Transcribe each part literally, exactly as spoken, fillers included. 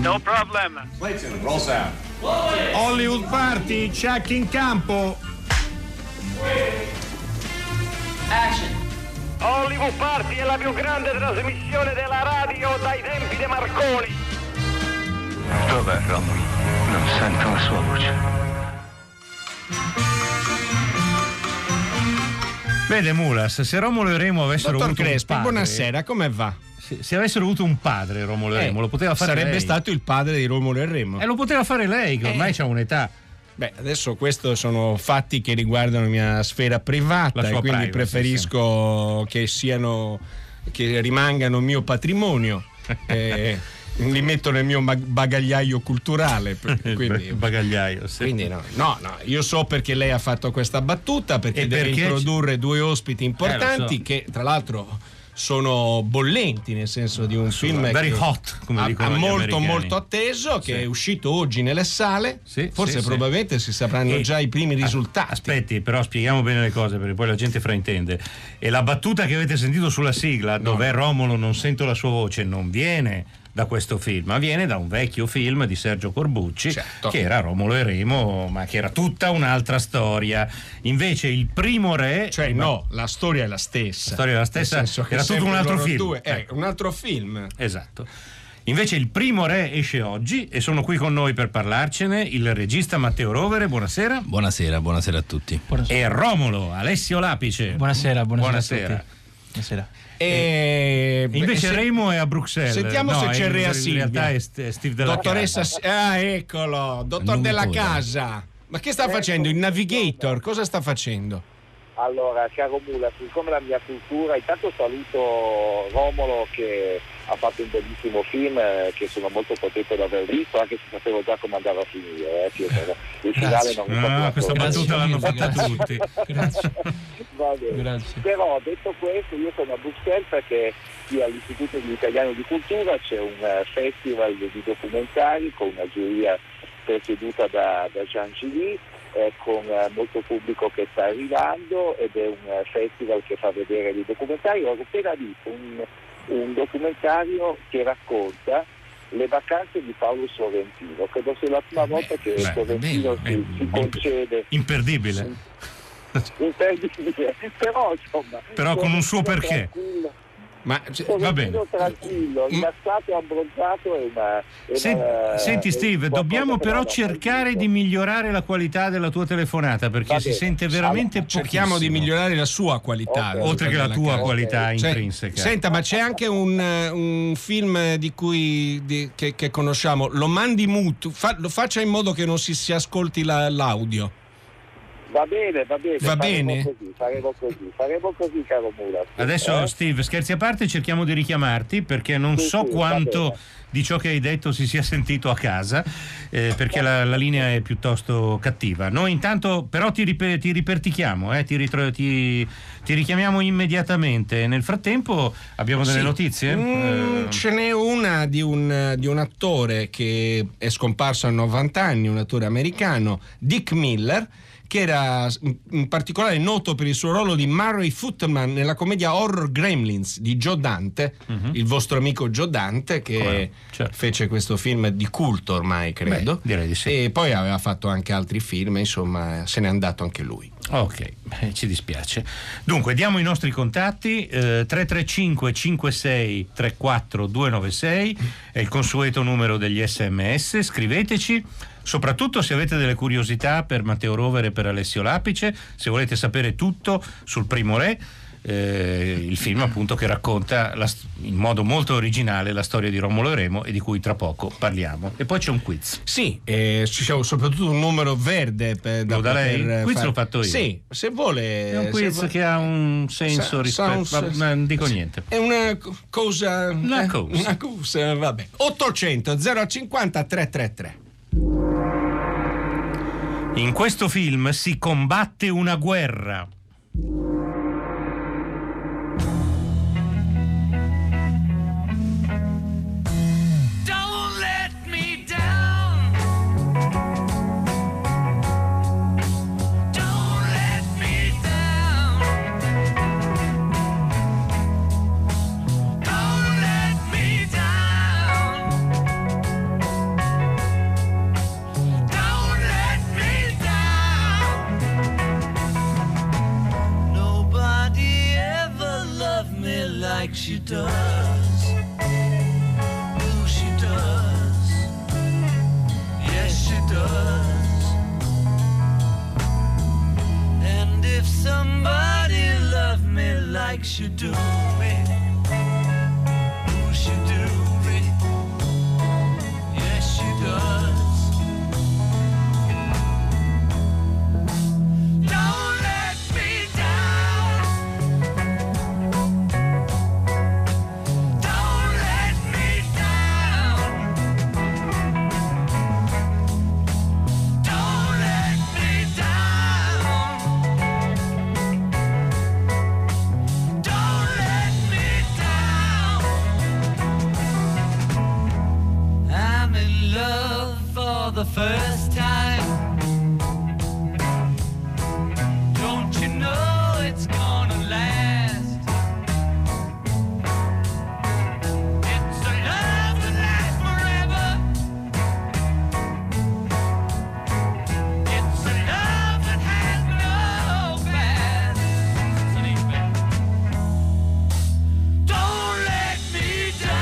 No problem. Hollywood Party, check in campo. Action. Hollywood Party è la più grande trasmissione della radio dai tempi di Marconi. Dov'è Romo? Non sento la sua voce. Vede Mulas, se Romolo e Remo avessero Dottor avuto Crespi, un padre... buonasera, come va? Se, se avessero avuto un padre Romolo e eh, Remo, lo poteva fare sarebbe lei. Stato il padre di Romolo e Remo. E eh, lo poteva fare lei, che ormai eh. c'ha un'età. Beh, adesso questi sono fatti che riguardano la mia sfera privata, e quindi privacy, preferisco sì. che siano, che rimangano mio patrimonio. eh, li metto nel mio bagagliaio culturale, quindi, bagagliaio, sì. quindi no, no, no, io so perché lei ha fatto questa battuta, perché, perché deve introdurre c- due ospiti importanti eh, so. che tra l'altro sono bollenti, nel senso no, di un film very hot, come dicono gli americani, molto molto atteso, che sì. è uscito oggi nelle sale, sì, forse sì, probabilmente sì. si sapranno e già i primi risultati. Aspetti, però spieghiamo bene le cose, perché poi la gente fraintende. E la battuta che avete sentito sulla sigla, no. dov'è Romolo, non sento la sua voce, non viene da questo film, ma viene da un vecchio film di Sergio Corbucci, certo. che era Romolo e Remo, ma che era tutta un'altra storia. Invece il Primo Re, cioè no, no la storia è la stessa, la storia è la stessa, era tutto un altro film, due, eh, un altro film, esatto. Invece il Primo Re esce oggi e sono qui con noi per parlarcene il regista Matteo Rovere, buonasera. Buonasera, buonasera a tutti. Buonasera. E Romolo, Alessio Lapice. Buonasera, buonasera. Buonasera. A tutti. Buonasera. E invece e se, Remo è a Bruxelles. Sentiamo no, se c'è Rea Silvia. In realtà è Steve della Dottoressa, casa. Ah, eccolo, dottor della casa. Ma che sta ecco. facendo? Il navigator, cosa sta facendo? Allora, caro Mula, siccome la mia cultura, intanto saluto Romolo che ha fatto un bellissimo film che sono molto contento di aver visto, anche se sapevo già come andava a finire. Eh, il finale non mi ah, questa battuta l'hanno fatta tutti. Grazie. Va bene. Grazie. Però detto questo, io sono a Bruxelles perché qui all'Istituto Italiano di Cultura c'è un festival di documentari con una giuria presieduta da, da Jean Gilly, Eh, con eh, molto pubblico che sta arrivando, ed è un eh, festival che fa vedere dei documentari. Ho appena visto un, un documentario che racconta le vacanze di Paolo Sorrentino. Credo sia la prima volta che beh, Sorrentino beh, si, si concede. Imperdibile. Imperdibile, però insomma. Però con un suo perché. Ma va bene, tranquillo, rilassato, abbronzato e una, e senti, una, senti Steve, dobbiamo però cercare di migliorare la qualità della tua telefonata, perché si sente veramente allora, cerchiamo di migliorare la sua qualità, okay. oltre che la tua okay. qualità okay. intrinseca. Senta, ma c'è anche un, un film di cui di, che, che conosciamo, lo mandi muto, fa, lo faccia in modo che non si, si ascolti la, l'audio. Va bene, va bene, va faremo, bene. Così, faremo così, faremo così, caro Mura. Adesso eh? Steve, scherzi a parte, cerchiamo di richiamarti perché non sì, so sì, quanto di ciò che hai detto si sia sentito a casa, eh, perché la, la linea è piuttosto cattiva. Noi intanto però ti, rip- ti ripertichiamo, eh, ti, ritro- ti, ti richiamiamo immediatamente. Nel frattempo abbiamo delle sì. notizie? Mm, eh. Ce n'è una di un, di un attore che è scomparso a novanta anni, un attore americano, Dick Miller, che era in particolare noto per il suo ruolo di Murray Footman nella commedia horror Gremlins di Joe Dante, mm-hmm. il vostro amico Joe Dante, che come, certo. fece questo film di culto ormai, credo. Beh, direi di sì. E poi aveva fatto anche altri film, insomma, se n'è andato anche lui. Ok, ci dispiace. Dunque, diamo i nostri contatti, eh, tre tre cinque cinque sei tre quattro due nove sei, è il consueto numero degli sms, scriveteci. Soprattutto se avete delle curiosità per Matteo Rovere e per Alessio Lapice, se volete sapere tutto sul Primo Re, eh, il film appunto che racconta la, in modo molto originale la storia di Romolo e Remo, e di cui tra poco parliamo. E poi c'è un quiz. Sì, eh, c'è soprattutto un numero verde. Per, da lo da lei? Il quiz fare... l'ho fatto io. Sì, se vuole... È un quiz se... che ha un senso sa, rispetto... Sa un... Ma, non dico sa, niente. È una cosa... Una cosa. Una cosa, vabbè. ottocento zero cinquanta trecentotrentatré. In questo film si combatte una guerra. she does. Oh, she does. Yes, she does. And if somebody loved me like she do me, oh, she do me. Yes, she does. The first time, don't you know it's gonna last? It's a love that lasts forever. It's a love that has no past. Don't let me down.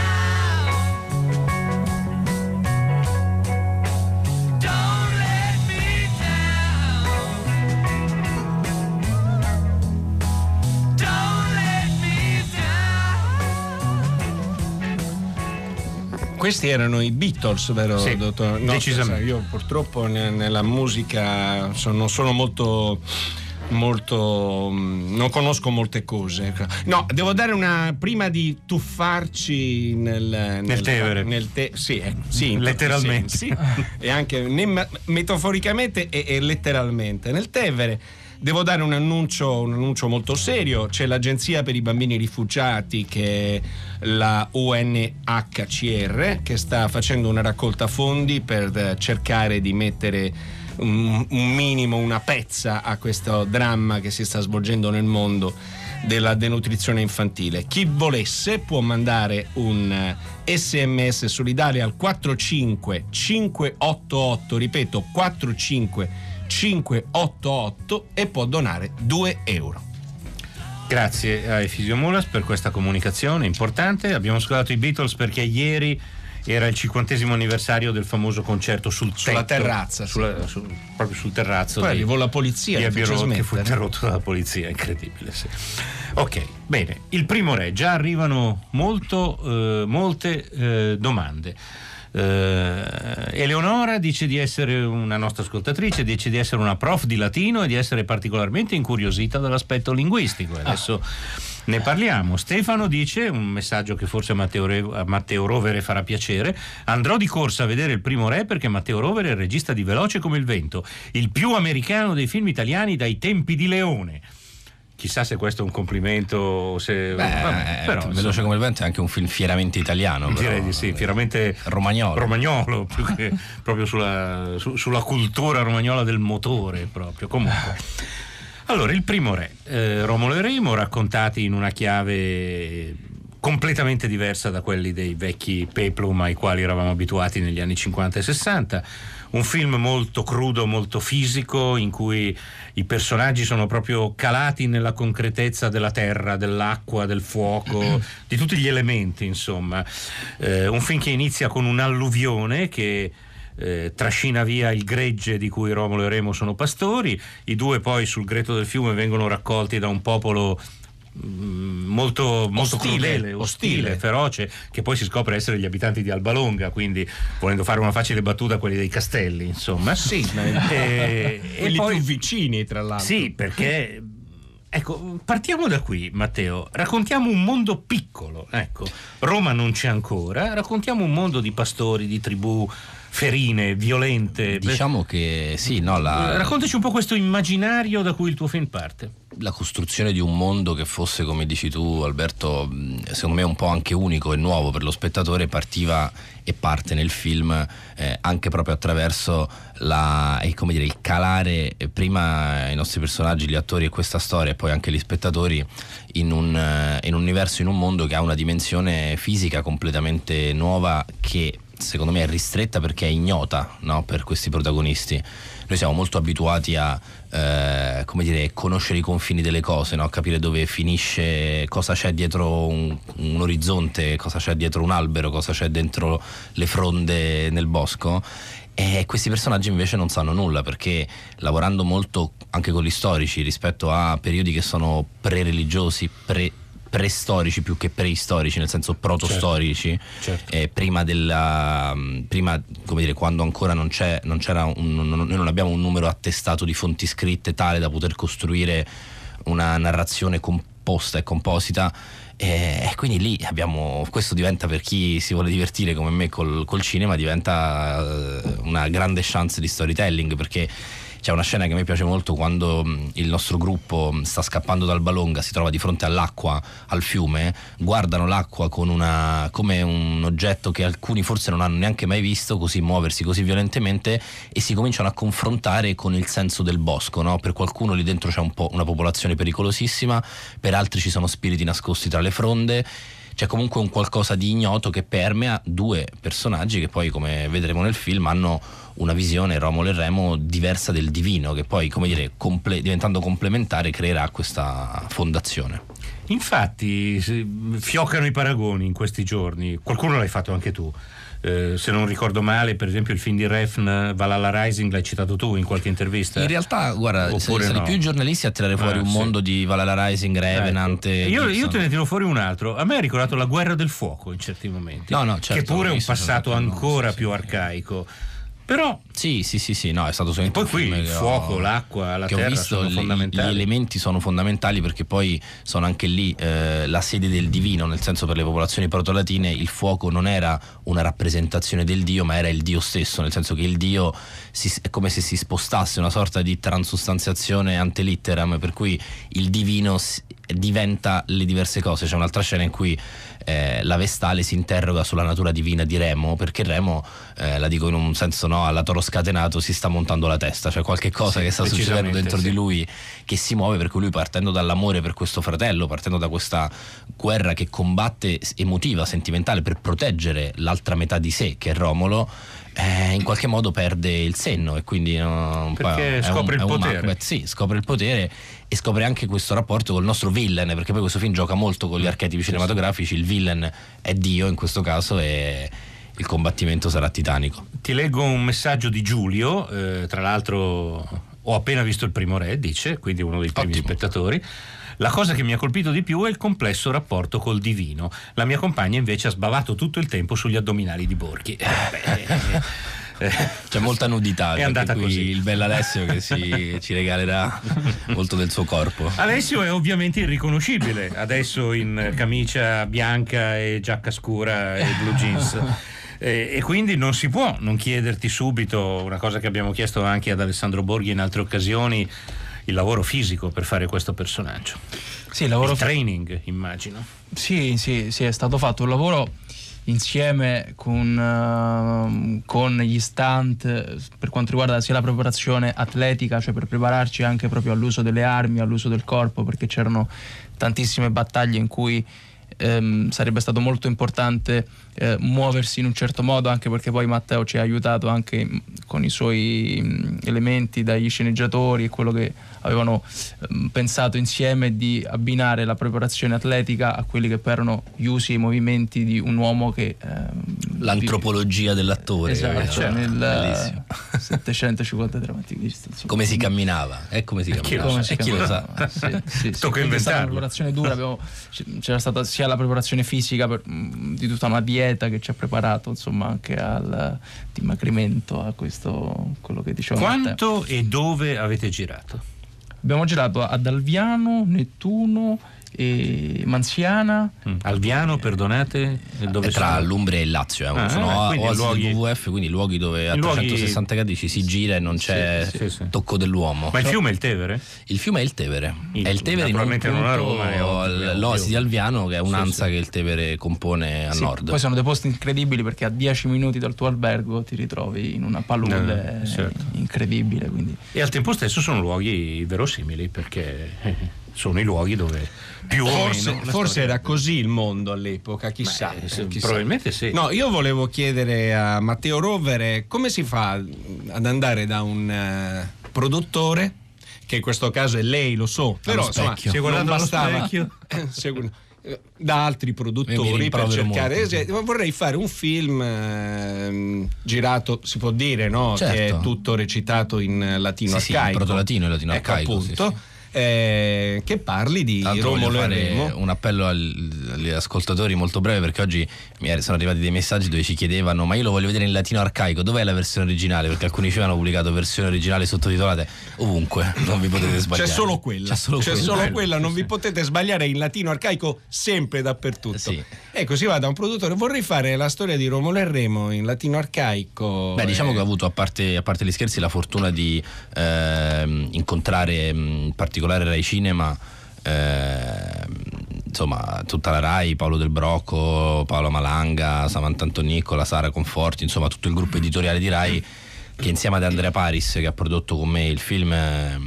Questi erano i Beatles, vero? Sì, dottor? No, decisamente. Io purtroppo nella musica non sono molto, molto, non conosco molte cose. No, devo dare una, prima di tuffarci nel, nel, nel Tevere, nel te, sì, eh, sì, letteralmente, sì, sì, e anche ne, metaforicamente e, e letteralmente nel Tevere. Devo dare un annuncio, un annuncio molto serio. C'è l'Agenzia per i Bambini Rifugiati, che è la O N H C R, che sta facendo una raccolta fondi per cercare di mettere un, un minimo, una pezza a questo dramma che si sta svolgendo nel mondo della denutrizione infantile. Chi volesse può mandare un S M S solidale al quattro cinque cinque otto otto, ripeto quattro cinque cinque otto otto, e può donare due euro. Grazie ai Fisio Mulas per questa comunicazione importante. Abbiamo scordato i Beatles perché ieri era il cinquantesimo anniversario del famoso concerto sul tetto, sulla terrazza, sulla, sì. su, proprio sul terrazzo. Poi arrivò la polizia, che fu interrotto dalla polizia, incredibile. Sì. Ok, bene. Il Primo Re, già arrivano molto, eh, molte eh, domande. Uh, Eleonora dice di essere una nostra ascoltatrice, dice di essere una prof di latino e di essere particolarmente incuriosita dall'aspetto linguistico. Adesso ah. ne parliamo. Stefano dice, un messaggio che forse a Matteo, Re, a Matteo Rovere farà piacere: andrò di corsa a vedere il Primo Re perché Matteo Rovere è il regista di Veloce come il vento, il più americano dei film italiani dai tempi di Leone. Chissà se questo è un complimento, se... Beh, vabbè, però Veloce come il vento è anche un film fieramente italiano, direi di sì, fieramente romagnolo, romagnolo più che proprio sulla, su, sulla cultura romagnola del motore proprio. Comunque, allora, il Primo Re, eh, Romolo e Remo raccontati in una chiave completamente diversa da quelli dei vecchi peplum ai quali eravamo abituati negli anni cinquanta e sessanta. Un film molto crudo, molto fisico, in cui i personaggi sono proprio calati nella concretezza della terra, dell'acqua, del fuoco, di tutti gli elementi, insomma. Eh, un film che inizia con un'alluvione che eh, trascina via il gregge di cui Romolo e Remo sono pastori. I due poi sul greto del fiume vengono raccolti da un popolo molto, molto ostile, crudele, ostile, ostile, feroce, che poi si scopre essere gli abitanti di Albalonga, quindi, volendo fare una facile battuta, quelli dei castelli, insomma. Sì, e, e poi più vicini, tra l'altro. Sì, perché, ecco, partiamo da qui, Matteo. Raccontiamo un mondo piccolo, ecco, Roma non c'è ancora, raccontiamo un mondo di pastori, di tribù ferine, violente. Diciamo che sì, no, la... Raccontaci un po' questo immaginario da cui il tuo film parte. La costruzione di un mondo che fosse, come dici tu, Alberto, secondo me un po' anche unico e nuovo per lo spettatore, partiva e parte nel film eh, anche proprio attraverso la, eh, come dire, il calare prima i nostri personaggi, gli attori e questa storia, e poi anche gli spettatori in un, eh, in un universo, in un mondo che ha una dimensione fisica completamente nuova, che secondo me è ristretta perché è ignota, no? Per questi protagonisti noi siamo molto abituati a eh, come dire, conoscere i confini delle cose, no? A capire dove finisce, cosa c'è dietro un, un orizzonte, cosa c'è dietro un albero, cosa c'è dentro le fronde nel bosco. E questi personaggi invece non sanno nulla, perché lavorando molto anche con gli storici rispetto a periodi che sono pre-religiosi, pre prestorici più che preistorici, nel senso protostorici, certo, certo. Eh, prima della prima come dire, quando ancora non c'è non c'era un, non, noi non abbiamo un numero attestato di fonti scritte tale da poter costruire una narrazione composta e composita, e quindi lì abbiamo, questo diventa, per chi si vuole divertire come me col, col cinema, diventa una grande chance di storytelling, perché c'è una scena che a me piace molto quando il nostro gruppo sta scappando dal Albalonga, si trova di fronte all'acqua, al fiume, guardano l'acqua con una, come un oggetto che alcuni forse non hanno neanche mai visto così muoversi così violentemente, e si cominciano a confrontare con il senso del bosco, no? Per qualcuno lì dentro c'è un po' una popolazione pericolosissima, per altri ci sono spiriti nascosti tra le fronde. C'è comunque un qualcosa di ignoto che permea due personaggi che poi, come vedremo nel film, hanno una visione, Romolo e Remo, diversa del divino, che poi, come dire, comple- diventando complementare, creerà questa fondazione. Infatti fioccano i paragoni in questi giorni, qualcuno l'hai fatto anche tu. Eh, se non ricordo male, per esempio il film di Refn, Valhalla Rising, l'hai citato tu in qualche intervista. In realtà, guarda, sono no. più giornalisti a tirare fuori ah, un sì. mondo di Valhalla Rising, Revenant, eh, io, io te ne tiro fuori un altro. A me ha ricordato La Guerra del Fuoco in certi momenti, no, no, certo, che pure è un passato ancora più arcaico. Però sì, sì, sì, sì, no, è stato solamente. Poi qui il fuoco, ho, l'acqua, la terra sono fondamentali. Gli elementi sono fondamentali, perché poi sono anche lì eh, la sede del divino, nel senso, per le popolazioni protolatine il fuoco non era una rappresentazione del Dio, ma era il Dio stesso, nel senso che il Dio si, è come se si spostasse, una sorta di transustanziazione ante litteram, per cui il divino si, diventa le diverse cose. C'è un'altra scena in cui eh, la Vestale si interroga sulla natura divina di Remo, perché Remo, eh, la dico in un senso, no, alla Toro Scatenato, si sta montando la testa, cioè qualche cosa sì, che sta succedendo dentro sì. di lui, che si muove, per cui lui, partendo dall'amore per questo fratello, partendo da questa guerra che combatte emotiva, sentimentale, per proteggere l'altra metà di sé che è Romolo, eh, in qualche modo perde il senno, e quindi no, perché scopre un, il potere Macbeth, sì, scopre il potere e scopre anche questo rapporto col nostro villain, perché poi questo film gioca molto con gli archetipi cinematografici. Il villain è Dio in questo caso, e il combattimento sarà titanico. Ti leggo un messaggio di Giulio, eh, tra l'altro ho appena visto Il Primo Re, dice, quindi uno dei primi Ottimo. spettatori. La cosa che mi ha colpito di più è il complesso rapporto col divino. La mia compagna invece ha sbavato tutto il tempo sugli addominali di Borghi. C'è molta nudità, è andata qui così. Il bello Alessio che si, ci regalerà molto del suo corpo. Alessio è ovviamente irriconoscibile adesso in camicia bianca e giacca scura e blue jeans. E, e quindi non si può non chiederti subito una cosa che abbiamo chiesto anche ad Alessandro Borghi in altre occasioni: il lavoro fisico per fare questo personaggio. Sì, il lavoro il training, immagino. Sì, sì, sì, è stato fatto un lavoro insieme con, uh, con gli stunt, per quanto riguarda sia la preparazione atletica, cioè per prepararci anche proprio all'uso delle armi, all'uso del corpo, perché c'erano tantissime battaglie in cui ehm, sarebbe stato molto importante eh, muoversi in un certo modo, anche perché poi Matteo ci ha aiutato anche con i suoi mh, elementi, dagli sceneggiatori e quello che avevano mh, pensato insieme, di abbinare la preparazione atletica a quelli che erano gli usi e i movimenti di un uomo che ehm, l'antropologia di... dell'attore, esatto, cioè nel settecentocinquantatré come si camminava e eh, come si camminava, come si eh, camminava. Chi lo sa, sì, sì, tocca inventarlo. Una preparazione dura, abbiamo, c'era stata sia la preparazione fisica per, mh, di tutta una dieta che ci ha preparato, insomma, anche al dimagrimento, a questo, quello che dicevo. Quanto e dove avete girato? Abbiamo girato ad Alviano, Nettuno e Manziana. Mm. Alviano, perdonate, dove è tra l'Umbria e il Lazio, eh. ah, sono eh, luoghi... W W F, quindi luoghi dove a luoghi... trecentosessanta gradi ci si gira e non c'è sì, sì, sì. tocco dell'uomo. Ma il fiume è il Tevere? Il fiume è il Tevere. Il... È il Tevere probabilmente non a Roma, è al... l'oasi di Alviano, che è un'ansa sì, sì. che il Tevere compone a sì, nord. Poi sono dei posti incredibili, perché a dieci minuti dal tuo albergo ti ritrovi in una palude eh, certo. incredibile, quindi. E al tempo stesso sono luoghi verosimili, perché sono i luoghi dove più forse, o meno forse era così il mondo all'epoca, chissà. Beh, chissà, probabilmente sì. No, io volevo chiedere a Matteo Rovere come si fa ad andare da un uh, produttore, che in questo caso è lei, lo so, però insomma, se guardando allo specchio da altri produttori per cercare, molto. Vorrei fare un film eh, girato, si può dire, no? Certo. Che è tutto recitato in latino sì, arcaico, sì, in proto-latino e latino ecco, arcaico, appunto, sì, sì. Eh, che parli di Romolo e Remo. Un appello al, agli ascoltatori molto breve, perché oggi mi sono arrivati dei messaggi dove ci chiedevano: ma io lo voglio vedere in latino arcaico, dov'è la versione originale? Perché alcuni ci hanno pubblicato versioni originali sottotitolate. Ovunque, non vi potete sbagliare, c'è solo quella, c'è solo, c'è quella. solo quella, non vi potete sbagliare, in latino arcaico sempre, dappertutto, sì. Ecco, si va da un produttore: vorrei fare la storia di Romolo e Remo in latino arcaico. Beh, diciamo e... che ho avuto, a parte, a parte gli scherzi, la fortuna di eh, incontrare in particolare Rai Cinema, eh, insomma tutta la Rai, Paolo Del Brocco, Paolo Malanga, Samantha Antonicola, Sara Conforti, insomma tutto il gruppo editoriale di Rai, che insieme ad Andrea Paris, che ha prodotto con me il film, eh,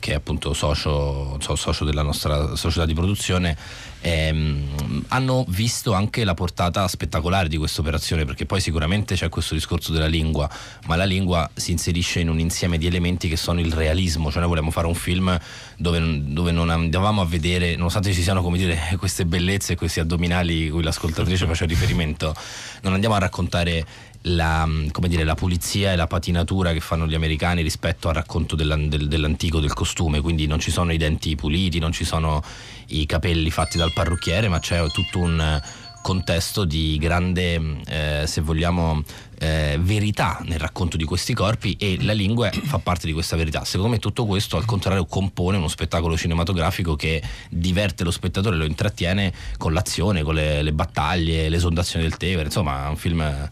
che è appunto socio, socio della nostra società di produzione, ehm, hanno visto anche la portata spettacolare di questa operazione, perché poi sicuramente c'è questo discorso della lingua, ma la lingua si inserisce in un insieme di elementi che sono il realismo, cioè noi volevamo fare un film dove, dove non andavamo a vedere, nonostante ci siano, come dire, queste bellezze, questi addominali cui l'ascoltatrice faceva riferimento, non andiamo a raccontare la, come dire, la pulizia e la patinatura che fanno gli americani rispetto al racconto della, del, dell'antico, del costume, quindi non ci sono i denti puliti, non ci sono i capelli fatti dal parrucchiere, ma c'è tutto un contesto di grande, eh, se vogliamo, eh, verità nel racconto di questi corpi, e la lingua fa parte di questa verità. Secondo me tutto questo, al contrario, compone uno spettacolo cinematografico che diverte lo spettatore, lo intrattiene con l'azione, con le, le battaglie, l'esondazione del Tevere, insomma è un film...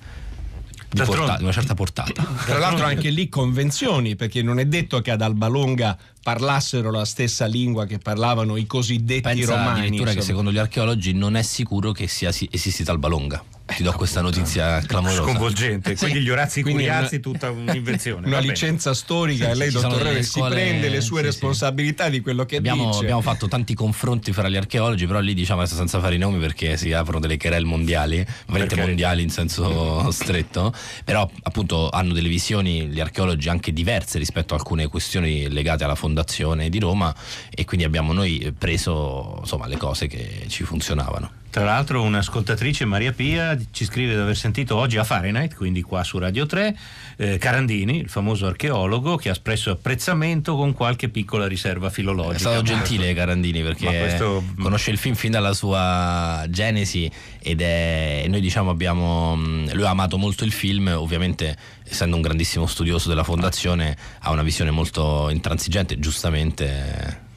Di, portata, di una certa portata. Tra l'altro anche lì convenzioni, perché non è detto che ad Albalonga parlassero la stessa lingua che parlavano i cosiddetti Pensa romani. Addirittura insomma, che secondo gli archeologi non è sicuro che sia esistita Albalonga. Ti do questa notizia clamorosa, sconvolgente, quindi gli Orazzi Curiazzi, tutta un'invenzione, una licenza storica, e sì, lei dottoressa scuole... si prende le sue sì, responsabilità sì. di quello che abbiamo, dice abbiamo fatto tanti confronti fra gli archeologi, però lì diciamo, adesso senza fare i nomi perché si aprono delle querelle mondiali, veramente mondiali in senso stretto, però appunto hanno delle visioni gli archeologi anche diverse rispetto a alcune questioni legate alla fondazione di Roma, e quindi abbiamo noi preso insomma le cose che ci funzionavano. Tra l'altro un'ascoltatrice, Maria Pia, ci scrive di aver sentito oggi a Fahrenheit, quindi qua su Radio tre, eh, Carandini, il famoso archeologo, che ha espresso apprezzamento con qualche piccola riserva filologica. È stato gentile Carandini, perché questo... conosce il film fin dalla sua genesi, ed è, noi diciamo abbiamo, lui ha amato molto il film, ovviamente essendo un grandissimo studioso della fondazione ha una visione molto intransigente, giustamente.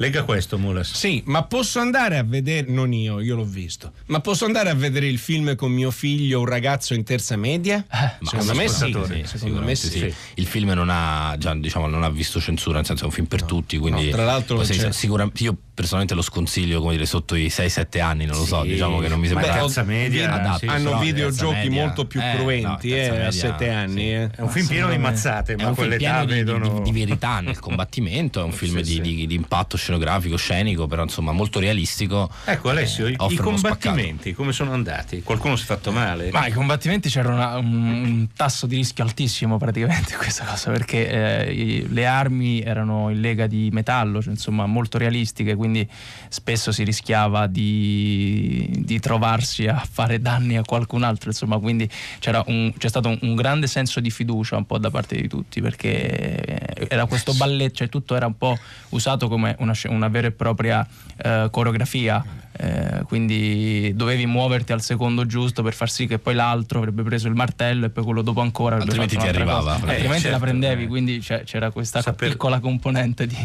Legga questo, Mulas. Sì, ma posso andare a vedere, non io, io l'ho visto, ma posso andare a vedere il film con mio figlio, un ragazzo in terza media? Eh, secondo me sì, sì, secondo me sì. sì. Il film non ha, già, diciamo, non ha visto censura, nel senso è un film per no, tutti, quindi no, tra l'altro sei, sicuramente io personalmente lo sconsiglio, come dire, sotto i sei sette anni, non lo so, sì, diciamo che non mi sembra terza media, adatto. Sì, hanno no, videogiochi molto più eh, cruenti no, eh, media, a sette anni, sì. eh. È un film pieno di mazzate, ma quelle età vedono di verità nel combattimento, è un film di impatto scenografico, scenico, però insomma molto realistico. Ecco Alessio, eh, i combattimenti come sono andati? Qualcuno si è fatto male? Ma i combattimenti, c'era una, un, un tasso di rischio altissimo praticamente questa cosa, perché eh, i, le armi erano in lega di metallo, cioè, insomma molto realistiche, quindi spesso si rischiava di, di trovarsi a fare danni a qualcun altro, insomma, quindi c'era un, c'è stato un, un grande senso di fiducia un po' da parte di tutti, perché era questo balletto, cioè tutto era un po' usato come una Una, una vera e propria eh, coreografia, eh, quindi dovevi muoverti al secondo giusto per far sì che poi l'altro avrebbe preso il martello e poi quello dopo ancora, altrimenti ti arrivava, eh, altrimenti certo, la prendevi, quindi cioè, c'era questa saper... piccola componente di,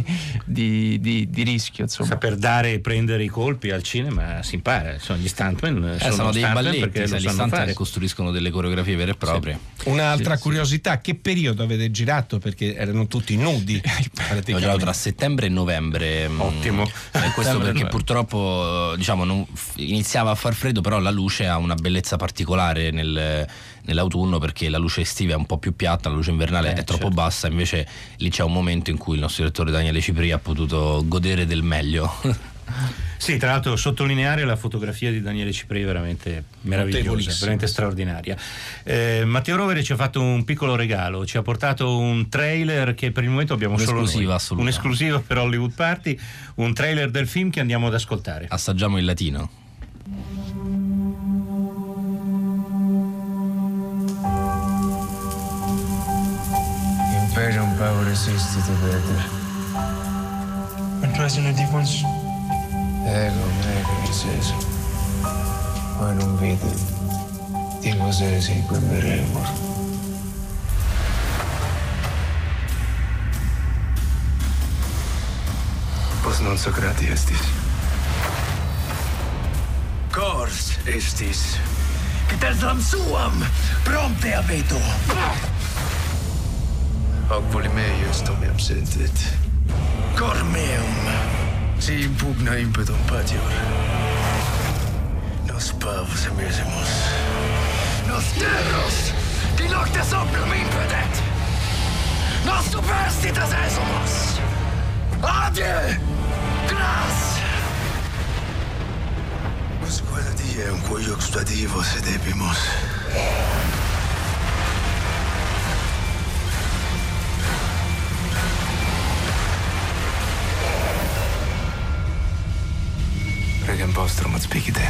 di, di, di rischio, insomma. Saper dare e prendere i colpi al cinema si impara, insomma, gli stuntman eh, sono, sono dei balletti, perché gli stuntman costruiscono delle coreografie vere e proprie, sì. Un'altra curiosità, che periodo avete girato? Perché erano tutti nudi. Ho girato tra settembre e novembre. Ottimo. Eh, questo perché purtroppo, diciamo, non, iniziava a far freddo, però la luce ha una bellezza particolare nel, nell'autunno, perché la luce estiva è un po' più piatta, la luce invernale eh, è troppo certo. bassa, invece lì c'è un momento in cui il nostro direttore Daniele Cipri ha potuto godere del meglio. Sì, tra l'altro sottolineare la fotografia di Daniele Cipri è veramente meravigliosa, veramente straordinaria. Eh, Matteo Rovere ci ha fatto un piccolo regalo, ci ha portato un trailer che per il momento abbiamo solo noi, un'esclusiva per Hollywood Party, un trailer del film che andiamo ad ascoltare. Assaggiamo il latino. Impero un paura esiste, Tevere. Entrasino di quanti... Ego, ego, inceso. Poi non vedo di cos'è si guarderemo. Pos non Socrati estis. Cors estis. Che tel tram suam, prompte aveto. Hoc volimeius tomi absentit. Cor meum. Si impugna impetum patior. Nos pavos emesemus. Nos terros di nocte sobrium impedet. Nos superstitas esumus. Adie! Gras! Nos quella die un cui obstadivos ed epimus. Vostrum aspicite.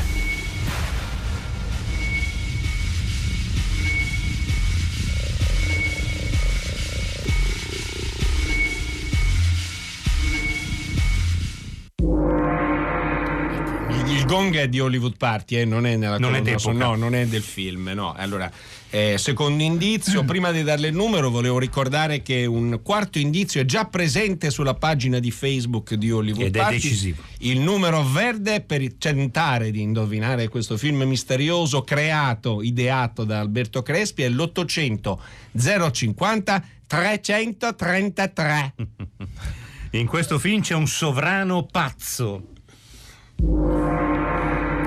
Il gong è di Hollywood Party, eh? Non è nella non è no, non è del film, no. Allora, eh, secondo indizio, prima di darle il numero volevo ricordare che un quarto indizio è già presente sulla pagina di Facebook di Hollywood Ed Party. Ed è decisivo. Il numero verde per tentare di indovinare questo film misterioso creato, ideato da Alberto Crespi è l'ottocento zero cinquanta trecentotrentatré. In questo film c'è un sovrano pazzo.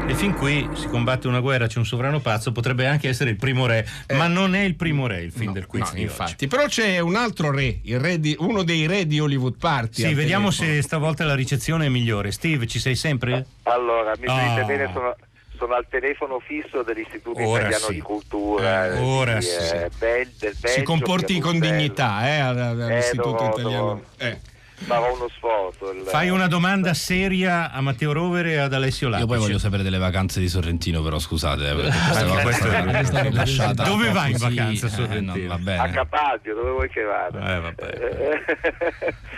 E fin qui si combatte una guerra, c'è un sovrano pazzo, potrebbe anche essere il primo re, eh, ma non è il primo re il film no, del quiz no, infatti oggi. Però c'è un altro re, il re di, uno dei re di Hollywood Party. Sì, vediamo telefono. Se stavolta la ricezione è migliore. Steve, ci sei sempre? Allora, mi sentite oh. bene, sono... sono al telefono fisso dell'Istituto Ora Italiano sì. di Cultura eh, Ora di, sì. eh, Bel, del Belgio. Si comporti con dignità eh, all'Istituto eh, Italiano dovrò... eh. Stava uno sforzo. Il... Fai una domanda seria a Matteo Rovere e ad Alessio Lapice. Io poi voglio sapere delle vacanze di Sorrentino, però scusate, perché lasciata. Dove vai in vacanza Sorrentino? Eh, no, va bene. A Capalbio, dove vuoi che vada? Eh, vabbè.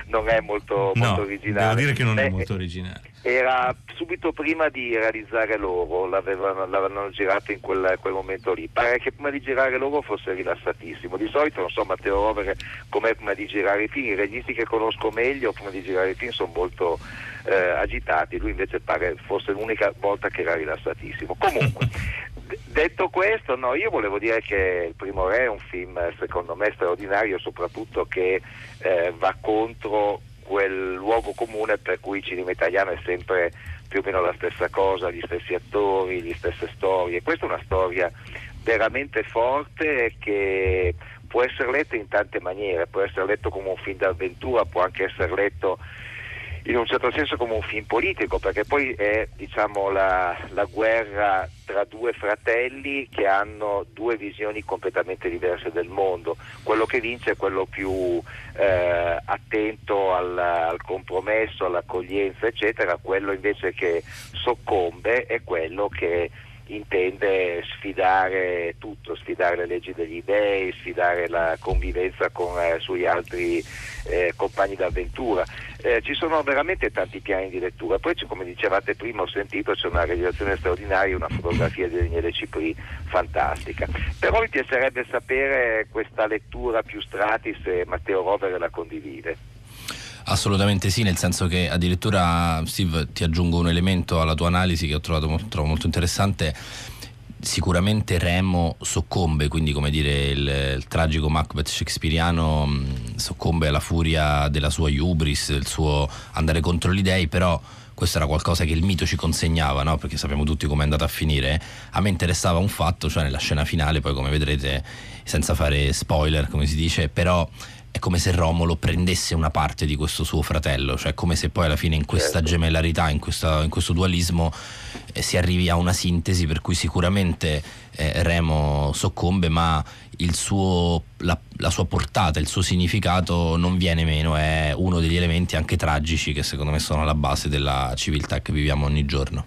Non è molto, molto no, originale. Devo dire che non Beh, è molto originale. Era subito prima di realizzare loro, l'avevano, l'avevano girato in quel, quel momento lì. Pare che prima di girare loro fosse rilassatissimo. Di solito, non so, Matteo Rovere com'è prima di girare i film, i registi che conosco meglio. Io prima di girare il film sono molto eh, agitati, lui invece pare fosse l'unica volta che era rilassatissimo. Comunque, d- detto questo, no, io volevo dire che Il Primo Re è un film secondo me straordinario, soprattutto che eh, va contro quel luogo comune per cui il cinema italiano è sempre più o meno la stessa cosa, gli stessi attori, le stesse storie. Questa è una storia veramente forte che... può essere letto in tante maniere, può essere letto come un film d'avventura, può anche essere letto in un certo senso come un film politico, perché poi è, diciamo, la, la guerra tra due fratelli che hanno due visioni completamente diverse del mondo. Quello che vince è quello più eh, attento al, al compromesso, all'accoglienza, eccetera. Quello invece che soccombe è quello che intende sfidare tutto, sfidare le leggi degli dèi, sfidare la convivenza con eh, sui altri eh, compagni d'avventura. Eh, ci sono veramente tanti piani di lettura. Poi, come dicevate prima, ho sentito c'è una realizzazione straordinaria, una fotografia di Daniele Cipri fantastica. Però mi piacerebbe sapere questa lettura più strati se Matteo Rovere la condivide. Assolutamente sì, nel senso che addirittura, Steve, ti aggiungo un elemento alla tua analisi che ho trovato, trovo molto interessante. sicuramente Remo soccombe, quindi come dire il, il tragico Macbeth shakespeariano mh, soccombe alla furia della sua hubris, del suo andare contro gli dei, però questo era qualcosa che il mito ci consegnava, no? Perché sappiamo tutti come è andata a finire. A me interessava un fatto, cioè nella scena finale, poi come vedrete, senza fare spoiler come si dice, però è come se Romolo prendesse una parte di questo suo fratello, cioè come se poi alla fine in questa gemellarità, in, questa, in questo dualismo eh, si arrivi a una sintesi per cui sicuramente eh, Remo soccombe, ma il suo, la, la sua portata, il suo significato non viene meno, è uno degli elementi anche tragici che secondo me sono alla base della civiltà che viviamo ogni giorno.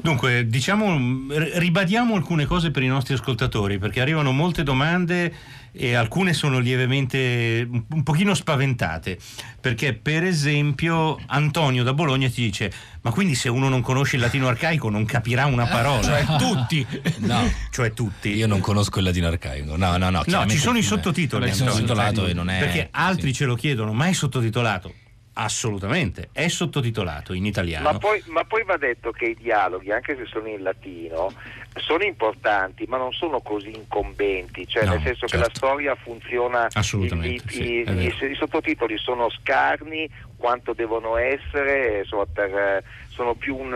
Dunque, diciamo, ribadiamo alcune cose per i nostri ascoltatori, perché arrivano molte domande e alcune sono lievemente un pochino spaventate, perché per esempio Antonio da Bologna ti dice: ma quindi se uno non conosce il latino arcaico non capirà una parola? Cioè tutti? No, cioè tutti. Io non conosco il latino arcaico. No, no, no. No, ci sono i sottotitoli. È sottotitolato e non è. Perché altri sì. ce lo chiedono, ma è sottotitolato? Assolutamente, è sottotitolato in italiano. Ma poi, ma poi va detto che i dialoghi, anche se sono in latino, sono importanti, ma non sono così incombenti, cioè no, nel senso certo. che la storia funziona. Assolutamente, i, sì, i, i, i sottotitoli sono scarni quanto devono essere, insomma, per, sono più un,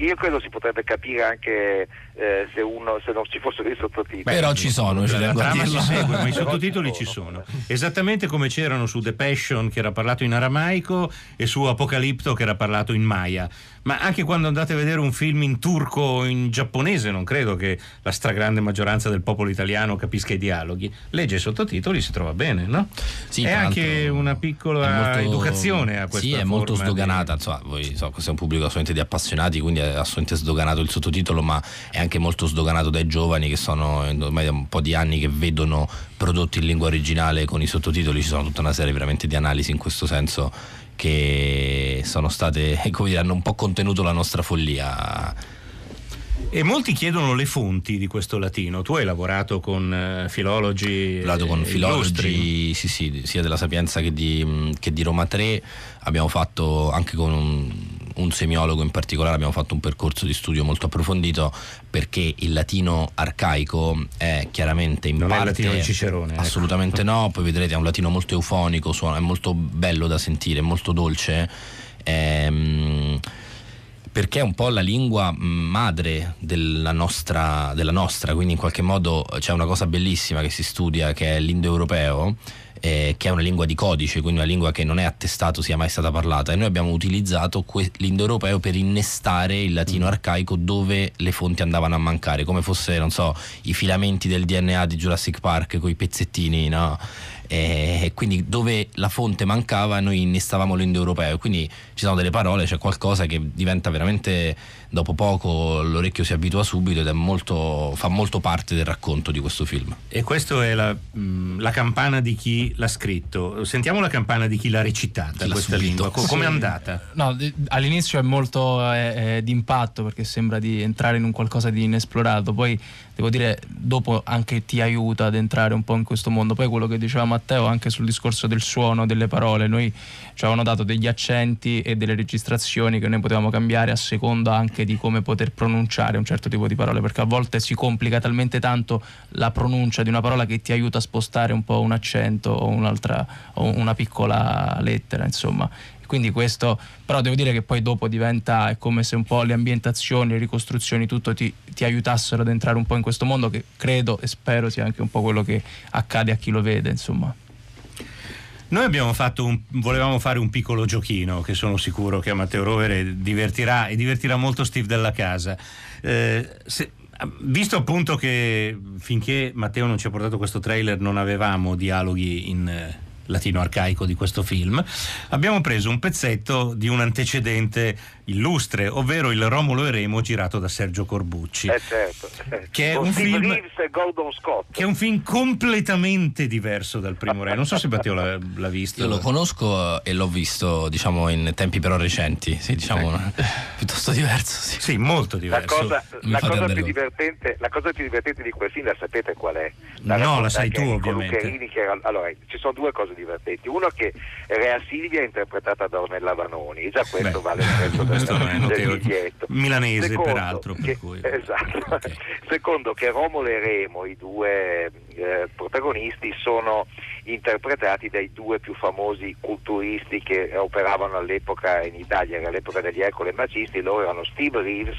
io credo si potrebbe capire anche eh, se uno se non ci fossero i sottotitoli. Però ci sono, cioè, la trama si segue, ma i sottotitoli ci sono. Esattamente come c'erano su The Passion, che era parlato in aramaico, e su Apocalipto, che era parlato in maya. Ma anche quando andate a vedere un film in turco o in giapponese, non credo che la stragrande maggioranza del popolo italiano capisca i dialoghi. Legge i sottotitoli, si trova bene, no? Sì, è anche una piccola molto, educazione a questa. Sì, è molto sdoganata. Di... Insomma, voi, insomma, questo è un pubblico assolutamente di appassionati, quindi è assolutamente sdoganato il sottotitolo, ma è anche molto sdoganato dai giovani, che sono ormai da un po' di anni che vedono prodotti in lingua originale con i sottotitoli. Ci sono tutta una serie veramente di analisi in questo senso, che sono state, come dire, hanno un po' contenuto la nostra follia. E molti chiedono le fonti di questo latino. Tu hai lavorato con filologi, lavorato con filologi sì, sì, sia della Sapienza che di, che di Roma tre. Abbiamo fatto anche con un, un semiologo in particolare, abbiamo fatto un percorso di studio molto approfondito, perché il latino arcaico è chiaramente in non parte è il latino di Cicerone, assolutamente ecco. No, poi vedrete è un latino molto eufonico, suona, è molto bello da sentire, molto dolce, ehm, perché è un po' la lingua madre della nostra, della nostra, quindi in qualche modo c'è una cosa bellissima che si studia, che è l'indoeuropeo, eh, che è una lingua di codice, quindi una lingua che non è attestato sia mai stata parlata, e noi abbiamo utilizzato que- l'indoeuropeo per innestare il latino arcaico dove le fonti andavano a mancare, come fosse, non so, i filamenti del D N A di Jurassic Park con i pezzettini, no? E quindi dove la fonte mancava noi innestavamo l'indoeuropeo, quindi ci sono delle parole, c'è qualcosa che diventa veramente, dopo poco l'orecchio si abitua subito, ed è molto, fa molto parte del racconto di questo film. E questa è la, la campana di chi l'ha scritto. Sentiamo la campana di chi l'ha recitata, chi questa l'ha lingua, sì. Com'è andata? No, all'inizio è molto è, è d'impatto, perché sembra di entrare in un qualcosa di inesplorato, poi devo dire dopo anche ti aiuta ad entrare un po' in questo mondo. Poi quello che dicevamo Matteo anche sul discorso del suono delle parole, noi ci avevano dato degli accenti e delle registrazioni che noi potevamo cambiare a seconda anche di come poter pronunciare un certo tipo di parole, perché a volte si complica talmente tanto la pronuncia di una parola che ti aiuta a spostare un po' un accento o un'altra o una piccola lettera, insomma. Quindi questo, però devo dire che poi dopo diventa, è come se un po' le ambientazioni, le ricostruzioni, tutto ti, ti aiutassero ad entrare un po' in questo mondo, che credo e spero sia anche un po' quello che accade a chi lo vede, insomma. Noi abbiamo fatto un, volevamo fare un piccolo giochino che sono sicuro che a Matteo Rovere divertirà e divertirà molto Steve Della Casa. Eh, se, visto appunto che finché Matteo non ci ha portato questo trailer non avevamo dialoghi in eh, latino arcaico di questo film, abbiamo preso un pezzetto di un antecedente illustre, ovvero il Romolo e Remo girato da Sergio Corbucci, eh certo, eh. che è con un Steve film Reeves e Gordon Scott, che è un film completamente diverso dal Primo Re. Non so se Matteo l'ha, l'ha visto. Io lo conosco e l'ho visto, diciamo, in tempi però recenti, sì, diciamo, ecco. piuttosto diverso, sì. Sì, molto diverso. La cosa, la cosa più divertente, la cosa più divertente di quel film, la sapete qual è? La no, la sai tu, ovviamente. Che era, allora, ci sono due cose divertenti. Uno che Rea Silvia è interpretata da Ornella Vanoni, e già questo Beh, vale il prezzo del, del biglietto. Milanese, Secondo, peraltro. Che, per cui, esatto. Okay. Secondo, che Romolo e Remo, i due eh, protagonisti, sono interpretati dai due più famosi culturisti che operavano all'epoca in Italia, era l'epoca degli Ercole Macisti. Loro erano Steve Reeves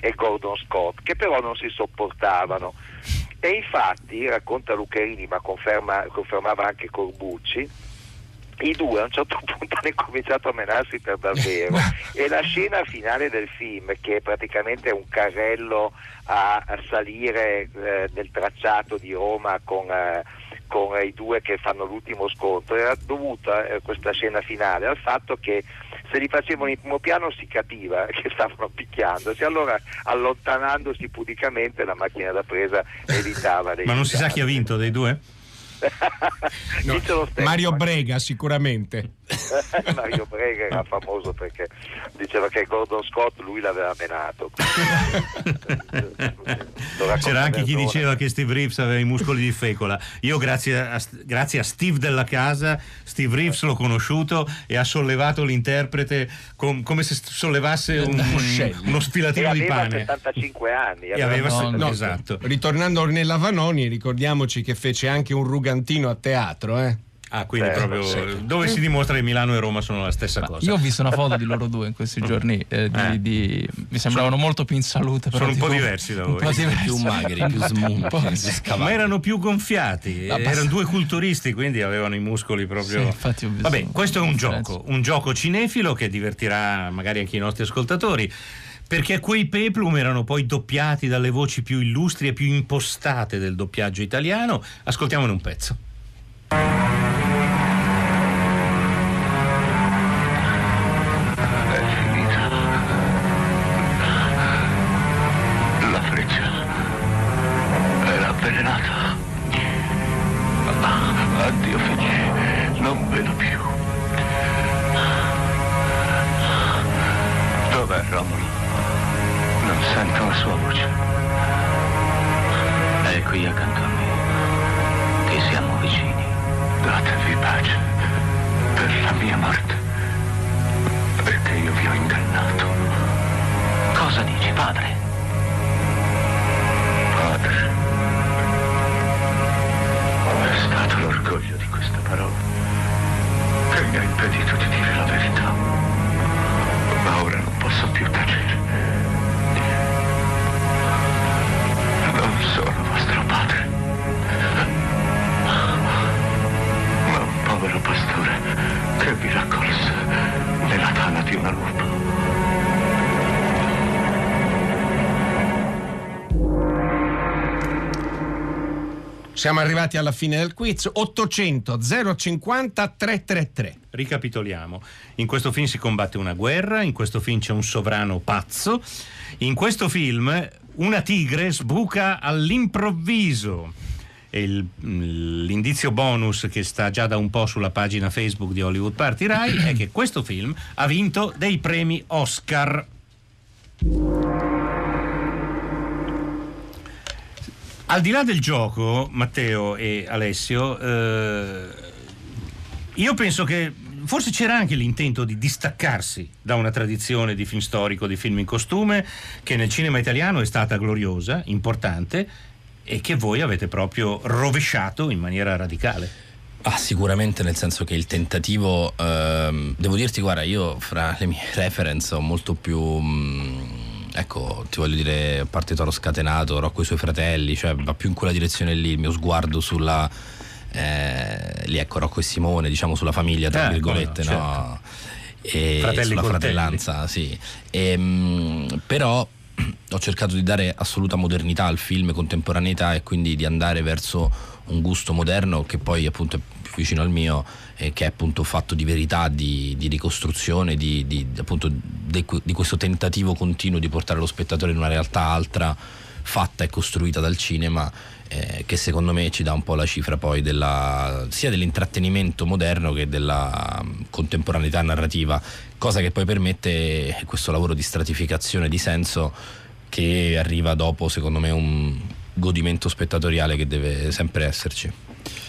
e Gordon Scott, che però non si sopportavano, e infatti, racconta Lucherini, ma conferma, confermava anche Corbucci, i due a un certo punto hanno cominciato a menarsi per davvero, e la scena finale del film, che è praticamente un carrello a, a salire eh, nel tracciato di Roma con... Eh, con i due che fanno l'ultimo scontro, era dovuta eh, questa scena finale al fatto che se li facevano in primo piano si capiva che stavano picchiandosi, allora allontanandosi pudicamente la macchina da presa evitava dei Ma non si sa chi ha vinto dei due? No. Stesso, Mario Brega sicuramente. Mario Brega era famoso perché diceva che Gordon Scott lui l'aveva menato. C'era anche chi diceva che Steve Reeves aveva i muscoli di fecola. Io grazie a, grazie a Steve della casa, Steve Reeves l'ho conosciuto e ha sollevato l'interprete com, come se sollevasse un, un, uno sfilatino e di pane. settantacinque anni E aveva no, no, esatto. Ritornando a Ornella Vanoni, ricordiamoci che fece anche un ruga a teatro, eh? Ah, quindi eh, proprio sì. Dove si dimostra che Milano e Roma sono la stessa Ma cosa. Io ho visto una foto di loro due in questi giorni, eh, di, eh. Di, mi sembravano sono, molto più in salute. Sono un po' diversi da voi. Più magri, più smunti. Ma erano più gonfiati, eh, erano due culturisti, quindi avevano i muscoli proprio... Sì, vabbè, questo è un gioco, un gioco cinefilo che divertirà magari anche i nostri ascoltatori, perché quei peplum erano poi doppiati dalle voci più illustri e più impostate del doppiaggio italiano. Ascoltiamone un pezzo. È finita la freccia, era avvelenata. Addio figli, non vedo più. Dov'è Romolo? Sento la sua voce. È qui accanto a me. Che siamo vicini. Datevi pace per la mia morte. Perché io vi ho ingannato. Cosa dici, padre? Padre. È stato l'orgoglio di questa parola che mi ha impedito di dire la verità. Ma ora non posso più tacere. Sono vostro padre, ma un povero pastore che vi raccolse nella tana di una lupa. Siamo arrivati alla fine del quiz. Ottocento zero cinquanta trecentotrentatré. Ricapitoliamo: in questo film si combatte una guerra, in questo film c'è un sovrano pazzo, in questo film una tigre sbuca all'improvviso. E il, l'indizio bonus che sta già da un po' sulla pagina Facebook di Hollywood Party Rai è che questo film ha vinto dei premi Oscar. Al di là del gioco, Matteo e Alessio, eh, io penso che forse c'era anche l'intento di distaccarsi da una tradizione di film storico, di film in costume, che nel cinema italiano è stata gloriosa, importante, e che voi avete proprio rovesciato in maniera radicale. Ah, sicuramente, nel senso che il tentativo, ehm, devo dirti, guarda, io fra le mie reference ho molto più... Mh, ecco, ti voglio dire, a parte Toro Scatenato, Rocco e i suoi fratelli, cioè va più in quella direzione lì, il mio sguardo sulla... Eh, lì ecco Rocco e Simone, diciamo sulla famiglia tra eh, virgolette, no, no? Certo. E Fratelli sulla Cortelli. Fratellanza, sì. E, mh, però ho cercato di dare assoluta modernità al film, contemporaneità, e quindi di andare verso un gusto moderno che poi appunto è più vicino al mio, eh, che è appunto fatto di verità, di, di ricostruzione, di, di appunto di, di questo tentativo continuo di portare lo spettatore in una realtà altra fatta e costruita dal cinema, eh, che secondo me ci dà un po' la cifra poi della, sia dell'intrattenimento moderno che della um, contemporaneità narrativa, cosa che poi permette questo lavoro di stratificazione di senso che arriva dopo, secondo me, un godimento spettatoriale che deve sempre esserci.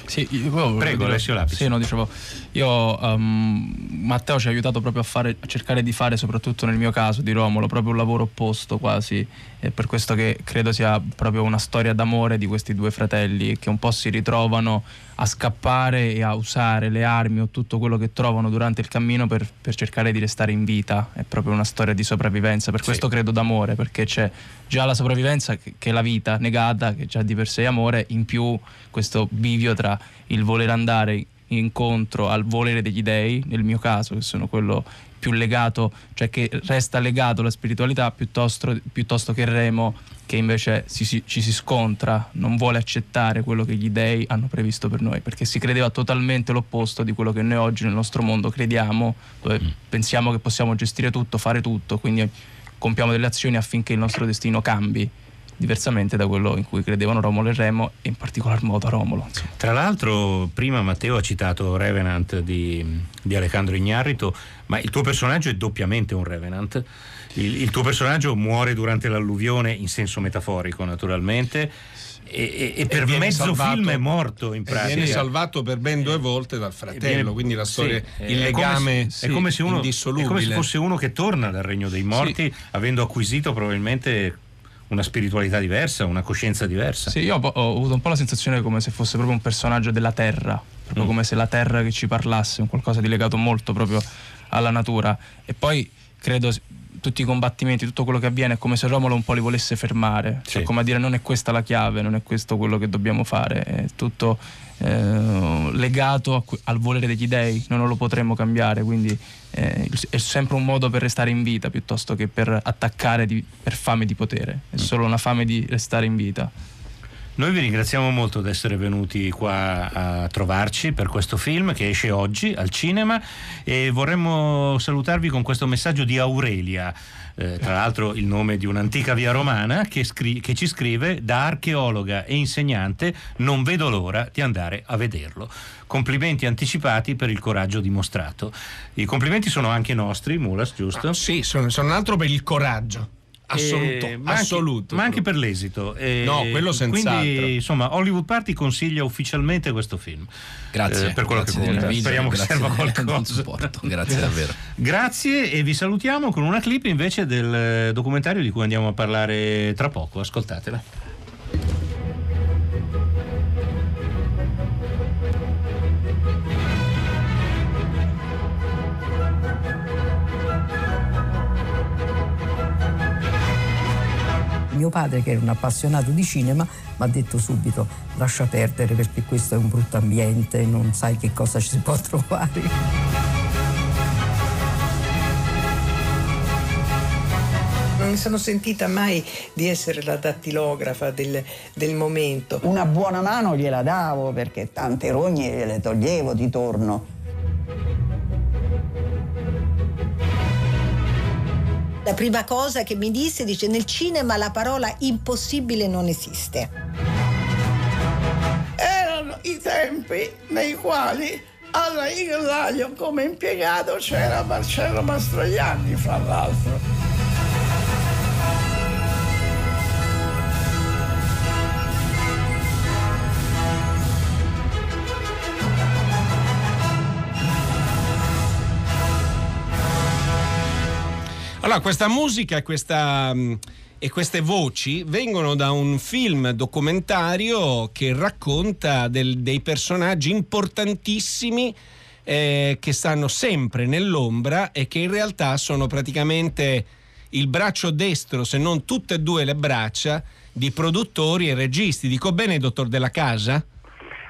Sì, io, prego Alessio Lapice. Sì, no, dicevo, io um, Matteo ci ha aiutato proprio a, fare, a cercare di fare, soprattutto nel mio caso di Romolo, proprio un lavoro opposto quasi, e per questo che credo sia proprio una storia d'amore di questi due fratelli che un po' si ritrovano a scappare e a usare le armi o tutto quello che trovano durante il cammino per, per cercare di restare in vita. È proprio una storia di sopravvivenza, per questo sì, credo d'amore, perché c'è già la sopravvivenza che è la vita negata, che già di per sé è amore, in più questo bivio tra il voler andare incontro al volere degli dei, nel mio caso che sono quello più legato, cioè che resta legato alla spiritualità, piuttosto, piuttosto che Remo che invece si, si, ci si scontra, non vuole accettare quello che gli dei hanno previsto per noi, perché si credeva totalmente l'opposto di quello che noi oggi nel nostro mondo crediamo, dove mm. pensiamo che possiamo gestire tutto, fare tutto, quindi compiamo delle azioni affinché il nostro destino cambi, diversamente da quello in cui credevano Romolo e Remo, e in particolar modo a Romolo. Insomma. Tra l'altro prima Matteo ha citato Revenant di, di Alejandro Iñárritu, ma il tuo personaggio è doppiamente un Revenant. Il, il tuo personaggio muore durante l'alluvione, in senso metaforico naturalmente, e, e, e per e mezzo salvato, film è morto in pratica. Viene salvato per ben due volte dal fratello, viene, quindi la storia, sì, il legame è come se, sì, uno, indissolubile. È come se fosse uno che torna dal regno dei morti, sì, avendo acquisito probabilmente una spiritualità diversa, una coscienza diversa. Sì, io ho, ho avuto un po' la sensazione come se fosse proprio un personaggio della terra, proprio mm. come se la terra che ci parlasse, un qualcosa di legato molto proprio alla natura. E poi credo tutti i combattimenti, tutto quello che avviene è come se Romolo un po' li volesse fermare, cioè sì, come a dire non è questa la chiave, non è questo quello che dobbiamo fare, è tutto eh, legato a, al volere degli dei, noi non lo potremmo cambiare, quindi eh, è sempre un modo per restare in vita piuttosto che per attaccare di, per fame di potere, è solo una fame di restare in vita. Noi vi ringraziamo molto di essere venuti qua a trovarci per questo film che esce oggi al cinema, e vorremmo salutarvi con questo messaggio di Aurelia, eh, tra l'altro il nome di un'antica via romana, che, scri- che ci scrive: da archeologa e insegnante non vedo l'ora di andare a vederlo. Complimenti anticipati per il coraggio dimostrato. I complimenti sono anche nostri, Mulas, giusto? Ah, sì, sono, sono un altro per il coraggio. Assoluto, eh, ma, anche, assoluto, ma anche per l'esito, eh, no, quello senz'altro. Quindi insomma Hollywood Party consiglia ufficialmente questo film. Grazie eh, per quello grazie che conta. Video, speriamo che serva qualcosa. Grazie davvero. Grazie, e vi salutiamo con una clip invece del documentario di cui andiamo a parlare tra poco. Ascoltatela. Mio padre, che era un appassionato di cinema, mi ha detto subito: lascia perdere perché questo è un brutto ambiente, non sai che cosa ci si può trovare. Non mi sono sentita mai di essere la dattilografa del, del momento. Una buona mano gliela davo, perché tante rogne gliele toglievo di torno. La prima cosa che mi disse, dice: nel cinema la parola impossibile non esiste. Erano i tempi nei quali alla Ghirlandaio come impiegato c'era Marcello Mastroianni, fra l'altro. Allora, questa musica questa, e queste voci vengono da un film documentario che racconta del, dei personaggi importantissimi eh, che stanno sempre nell'ombra e che in realtà sono praticamente il braccio destro, se non tutte e due le braccia, di produttori e registi. Dico bene, dottor Della Casa?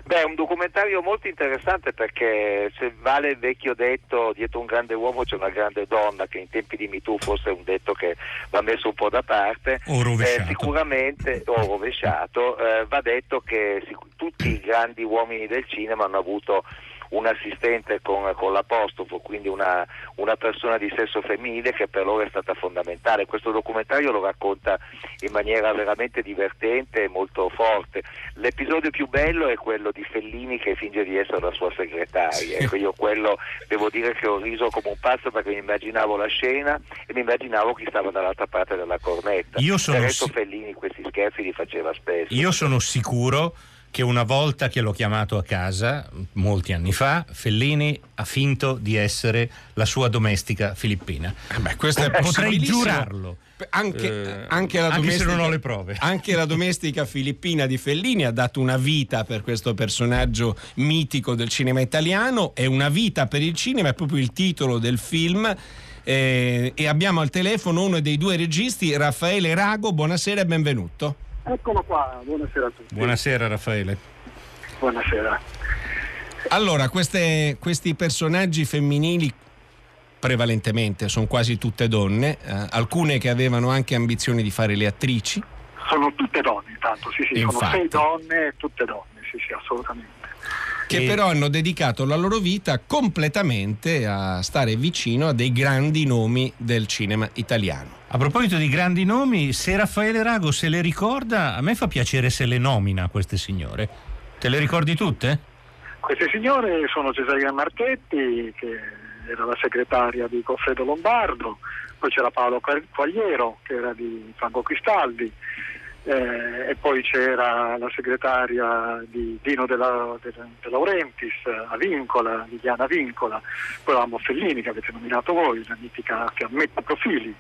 Beh, è un documentario molto interessante, perché se vale il vecchio detto dietro un grande uomo c'è una grande donna, che in tempi di Me Too forse è un detto che va messo un po' da parte, o rovesciato. Eh, sicuramente o rovesciato, eh, va detto che sic- tutti i grandi uomini del cinema hanno avuto un assistente con, con l'apostrofo, quindi una, una persona di sesso femminile che per loro è stata fondamentale. Questo documentario lo racconta in maniera veramente divertente e molto forte. L'episodio più bello è quello di Fellini che finge di essere la sua segretaria. Ecco, io quello devo dire che ho riso come un pazzo, perché mi immaginavo la scena e mi immaginavo chi stava dall'altra parte della cornetta. Io sono per si... Fellini questi scherzi li faceva spesso. Io sono sicuro che una volta che l'ho chiamato a casa, molti anni fa, Fellini ha finto di essere la sua domestica filippina. Eh beh, questo è potrei giurarlo. Anche, eh, anche, la anche se non ho le prove. Anche la domestica filippina di Fellini ha dato una vita per questo personaggio mitico del cinema italiano. È una vita per il cinema, è proprio il titolo del film. Eh, e abbiamo al telefono uno dei due registi, Raffaele Rago. Buonasera e benvenuto. Eccolo qua, buonasera a tutti. Buonasera Raffaele. Buonasera. Allora, queste, questi personaggi femminili prevalentemente sono quasi tutte donne, eh, alcune che avevano anche ambizioni di fare le attrici. Sono tutte donne intanto, sì sì, infatti. Sono sei donne, tutte donne, sì sì, assolutamente. Che e... però hanno dedicato la loro vita completamente a stare vicino a dei grandi nomi del cinema italiano. A proposito di grandi nomi, se Raffaele Rago se le ricorda, a me fa piacere se le nomina queste signore. Te le ricordi tutte? Queste signore sono Cesaria Marchetti, che era la segretaria di Goffredo Lombardo, poi c'era Paolo Quagliero, che era di Franco Cristaldi, eh, e poi c'era la segretaria di Dino De, la, De, De Laurentiis, a Vincola, Liliana Vincola, poi avevamo Fellini, che avete nominato voi, la mitica Fiammetta Profili.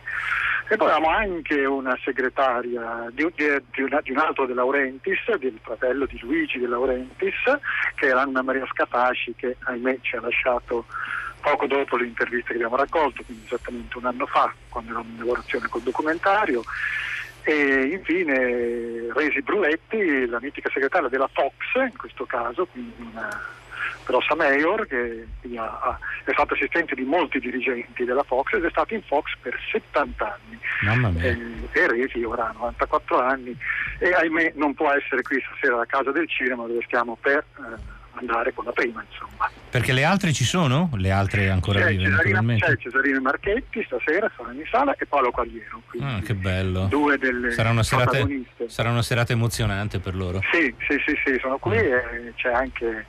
E poi abbiamo anche una segretaria di, di, di, una, di un altro De Laurentiis, del fratello di Luigi De Laurentiis, che era Anna Maria Scafaci, che ahimè ci ha lasciato poco dopo l'intervista che abbiamo raccolto, quindi esattamente un anno fa, quando eravamo in lavorazione col documentario. E infine Resi Bruletti, la mitica segretaria della Fox, in questo caso, quindi una grossa mayor, che è stata assistente di molti dirigenti della Fox ed è stata in Fox per settanta anni. Mamma mia. E, e Resi ora ha novantaquattro anni e ahimè non può essere qui stasera alla Casa del Cinema, dove stiamo per eh, andare con la prima, insomma. Perché le altre ci sono? Le altre ancora c'è vive, naturalmente. C'è Cesarino Marchetti stasera, saranno in sala, e Paolo Quagliero. Ah, che bello. Due delle sarà una serata, sarà una serata emozionante per loro. Sì, sì, sì, sì, sono qui mm. e c'è anche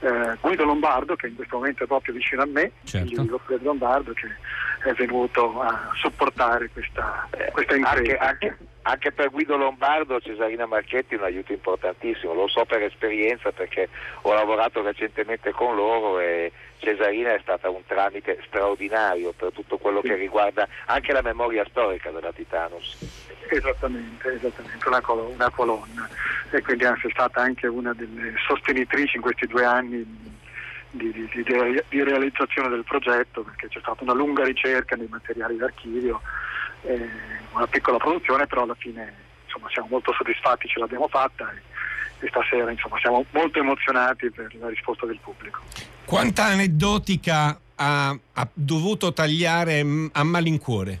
Eh, Guido Lombardo, che in questo momento è proprio vicino a me, certo. Guido Lombardo, che è venuto a sopportare questa, eh, questa impresa. Anche, anche, anche per Guido Lombardo Cesarina Marchetti è un aiuto importantissimo, lo so per esperienza perché ho lavorato recentemente con loro e Cesarina è stata un tramite straordinario per tutto quello sì. che riguarda anche la memoria storica della Titanus. Esattamente, esattamente, una, col- una colonna. E quindi è stata anche una delle sostenitrici in questi due anni di, di, di, di realizzazione del progetto, perché c'è stata una lunga ricerca nei materiali d'archivio, eh, una piccola produzione, però alla fine insomma siamo molto soddisfatti, ce l'abbiamo fatta e, e stasera insomma siamo molto emozionati per la risposta del pubblico. Quanta aneddotica ha, ha dovuto tagliare a malincuore?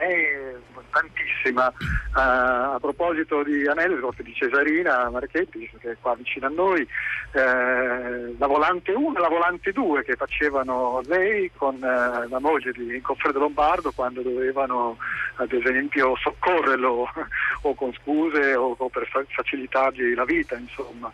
Eh, tantissima. Uh, a proposito di aneddote di Cesarina Marchetti, che è qua vicino a noi, eh, la volante uno e la volante due che facevano lei con eh, la moglie di Goffredo Lombardo, quando dovevano ad esempio soccorrerlo o con scuse o, o per facilitargli la vita, insomma.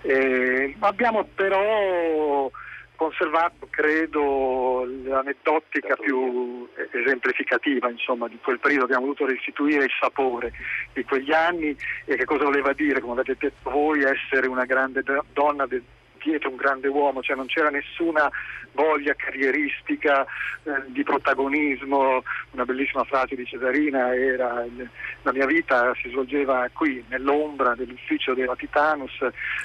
Eh, abbiamo però conservato, credo, l'aneddotica più esemplificativa, insomma, di quel periodo. Abbiamo voluto restituire il sapore di quegli anni e che cosa voleva dire, come avete detto voi, essere una grande donna de- dietro un grande uomo, cioè non c'era nessuna voglia carrieristica, eh, di protagonismo. Una bellissima frase di Cesarina era: la mia vita si svolgeva qui, nell'ombra dell'ufficio della Titanus,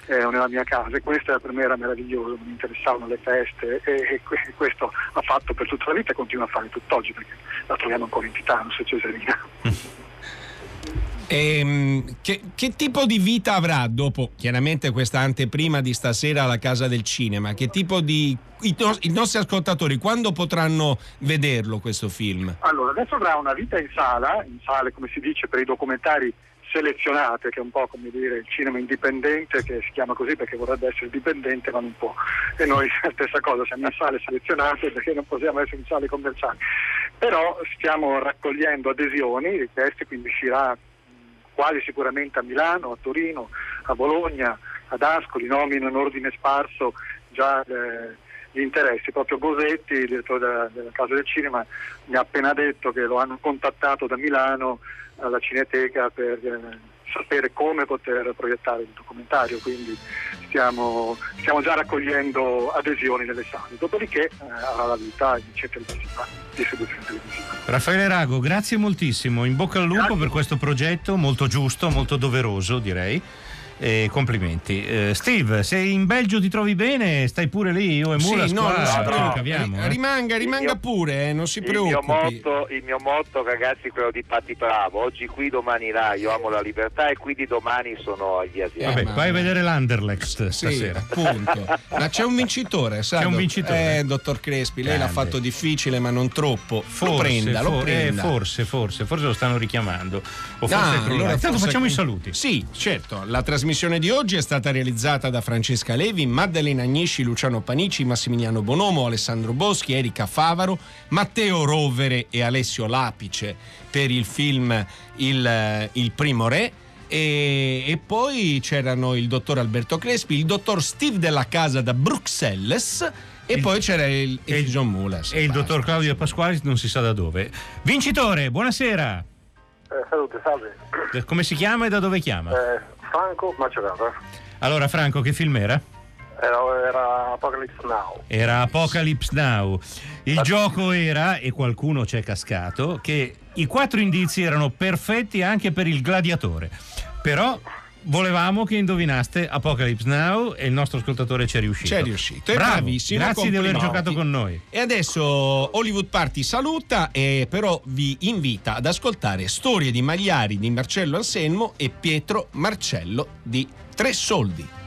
eh, o nella mia casa, e questo per me era meraviglioso, mi interessavano le feste e, e questo ha fatto per tutta la vita e continua a fare tutt'oggi, perché la troviamo ancora in Titanus, Cesarina. Ehm, che, che tipo di vita avrà dopo, chiaramente, questa anteprima di stasera alla Casa del Cinema? Che tipo di... I, no, i nostri ascoltatori quando potranno vederlo questo film? Allora, adesso avrà una vita in sala, in sale come si dice per i documentari selezionate, che è un po' come dire il cinema indipendente, che si chiama così perché vorrebbe essere dipendente ma non può, e noi la stessa cosa, siamo in sale selezionate perché non possiamo essere in sale commerciali, però stiamo raccogliendo adesioni, richieste, quindi uscirà quasi sicuramente a Milano, a Torino, a Bologna, ad Ascoli, nomino in ordine sparso già eh, gli interessi. Proprio Bosetti, il direttore della, della Casa del Cinema, mi ha appena detto che lo hanno contattato da Milano alla Cineteca per eh, sapere come poter proiettare il documentario, quindi stiamo, stiamo già raccogliendo adesioni nelle sale, dopodiché eh, alla la vita eccetera distribuzione televisiva. Raffaele Rago, grazie moltissimo, in bocca al lupo, grazie per questo progetto molto giusto, molto doveroso direi. Eh, complimenti. Eh, Steve, se in Belgio ti trovi bene, stai pure lì, io e Mura. Sì, no, no, capiamo, eh. Rimanga, rimanga mio, pure, eh, non si preoccupi. Il mio motto, il mio motto, ragazzi, è quello di Patti Bravo. Oggi qui, domani là, io amo la libertà e quindi domani sono agli asiatici. Vabbè, vai a vedere l'Anderlecht stasera. Sì, punto. Ma c'è un vincitore, sai? C'è un vincitore. Eh, dottor Crespi, lei grande, l'ha fatto difficile, ma non troppo. Forse, lo prenda, for- lo prenda. Eh, forse, forse, forse lo stanno richiamando. O forse no, è allora, intanto facciamo che... i saluti. Sì, certo, la trasmissione La trasmissione di oggi è stata realizzata da Francesca Levi, Maddalena Agnisci, Luciano Panici, Massimiliano Bonomo, Alessandro Boschi, Erika Favaro, Matteo Rovere e Alessio Lapice per il film Il, il Primo Re. E, e poi c'erano il dottor Alberto Crespi, il dottor Steve Della Casa da Bruxelles. E il, poi c'era il, il, il John Mulas. E il dottor Claudio Pasquali, non si sa da dove. Vincitore, buonasera. Eh, salute, salve. Come si chiama e da dove chiama? Eh. Franco Macerata. Allora Franco, che film era? Era, era Apocalypse Now. Era Apocalypse Now. Il La... gioco era, e qualcuno c'è cascato, che i quattro indizi erano perfetti anche per il gladiatore. Però volevamo che indovinaste Apocalypse Now e il nostro ascoltatore ci è riuscito. C'è riuscito. Bravo, grazie di aver giocato con noi. E adesso Hollywood Party saluta e però vi invita ad ascoltare Storie di Magliari di Marcello Anselmo e Pietro Marcello di Tre Soldi.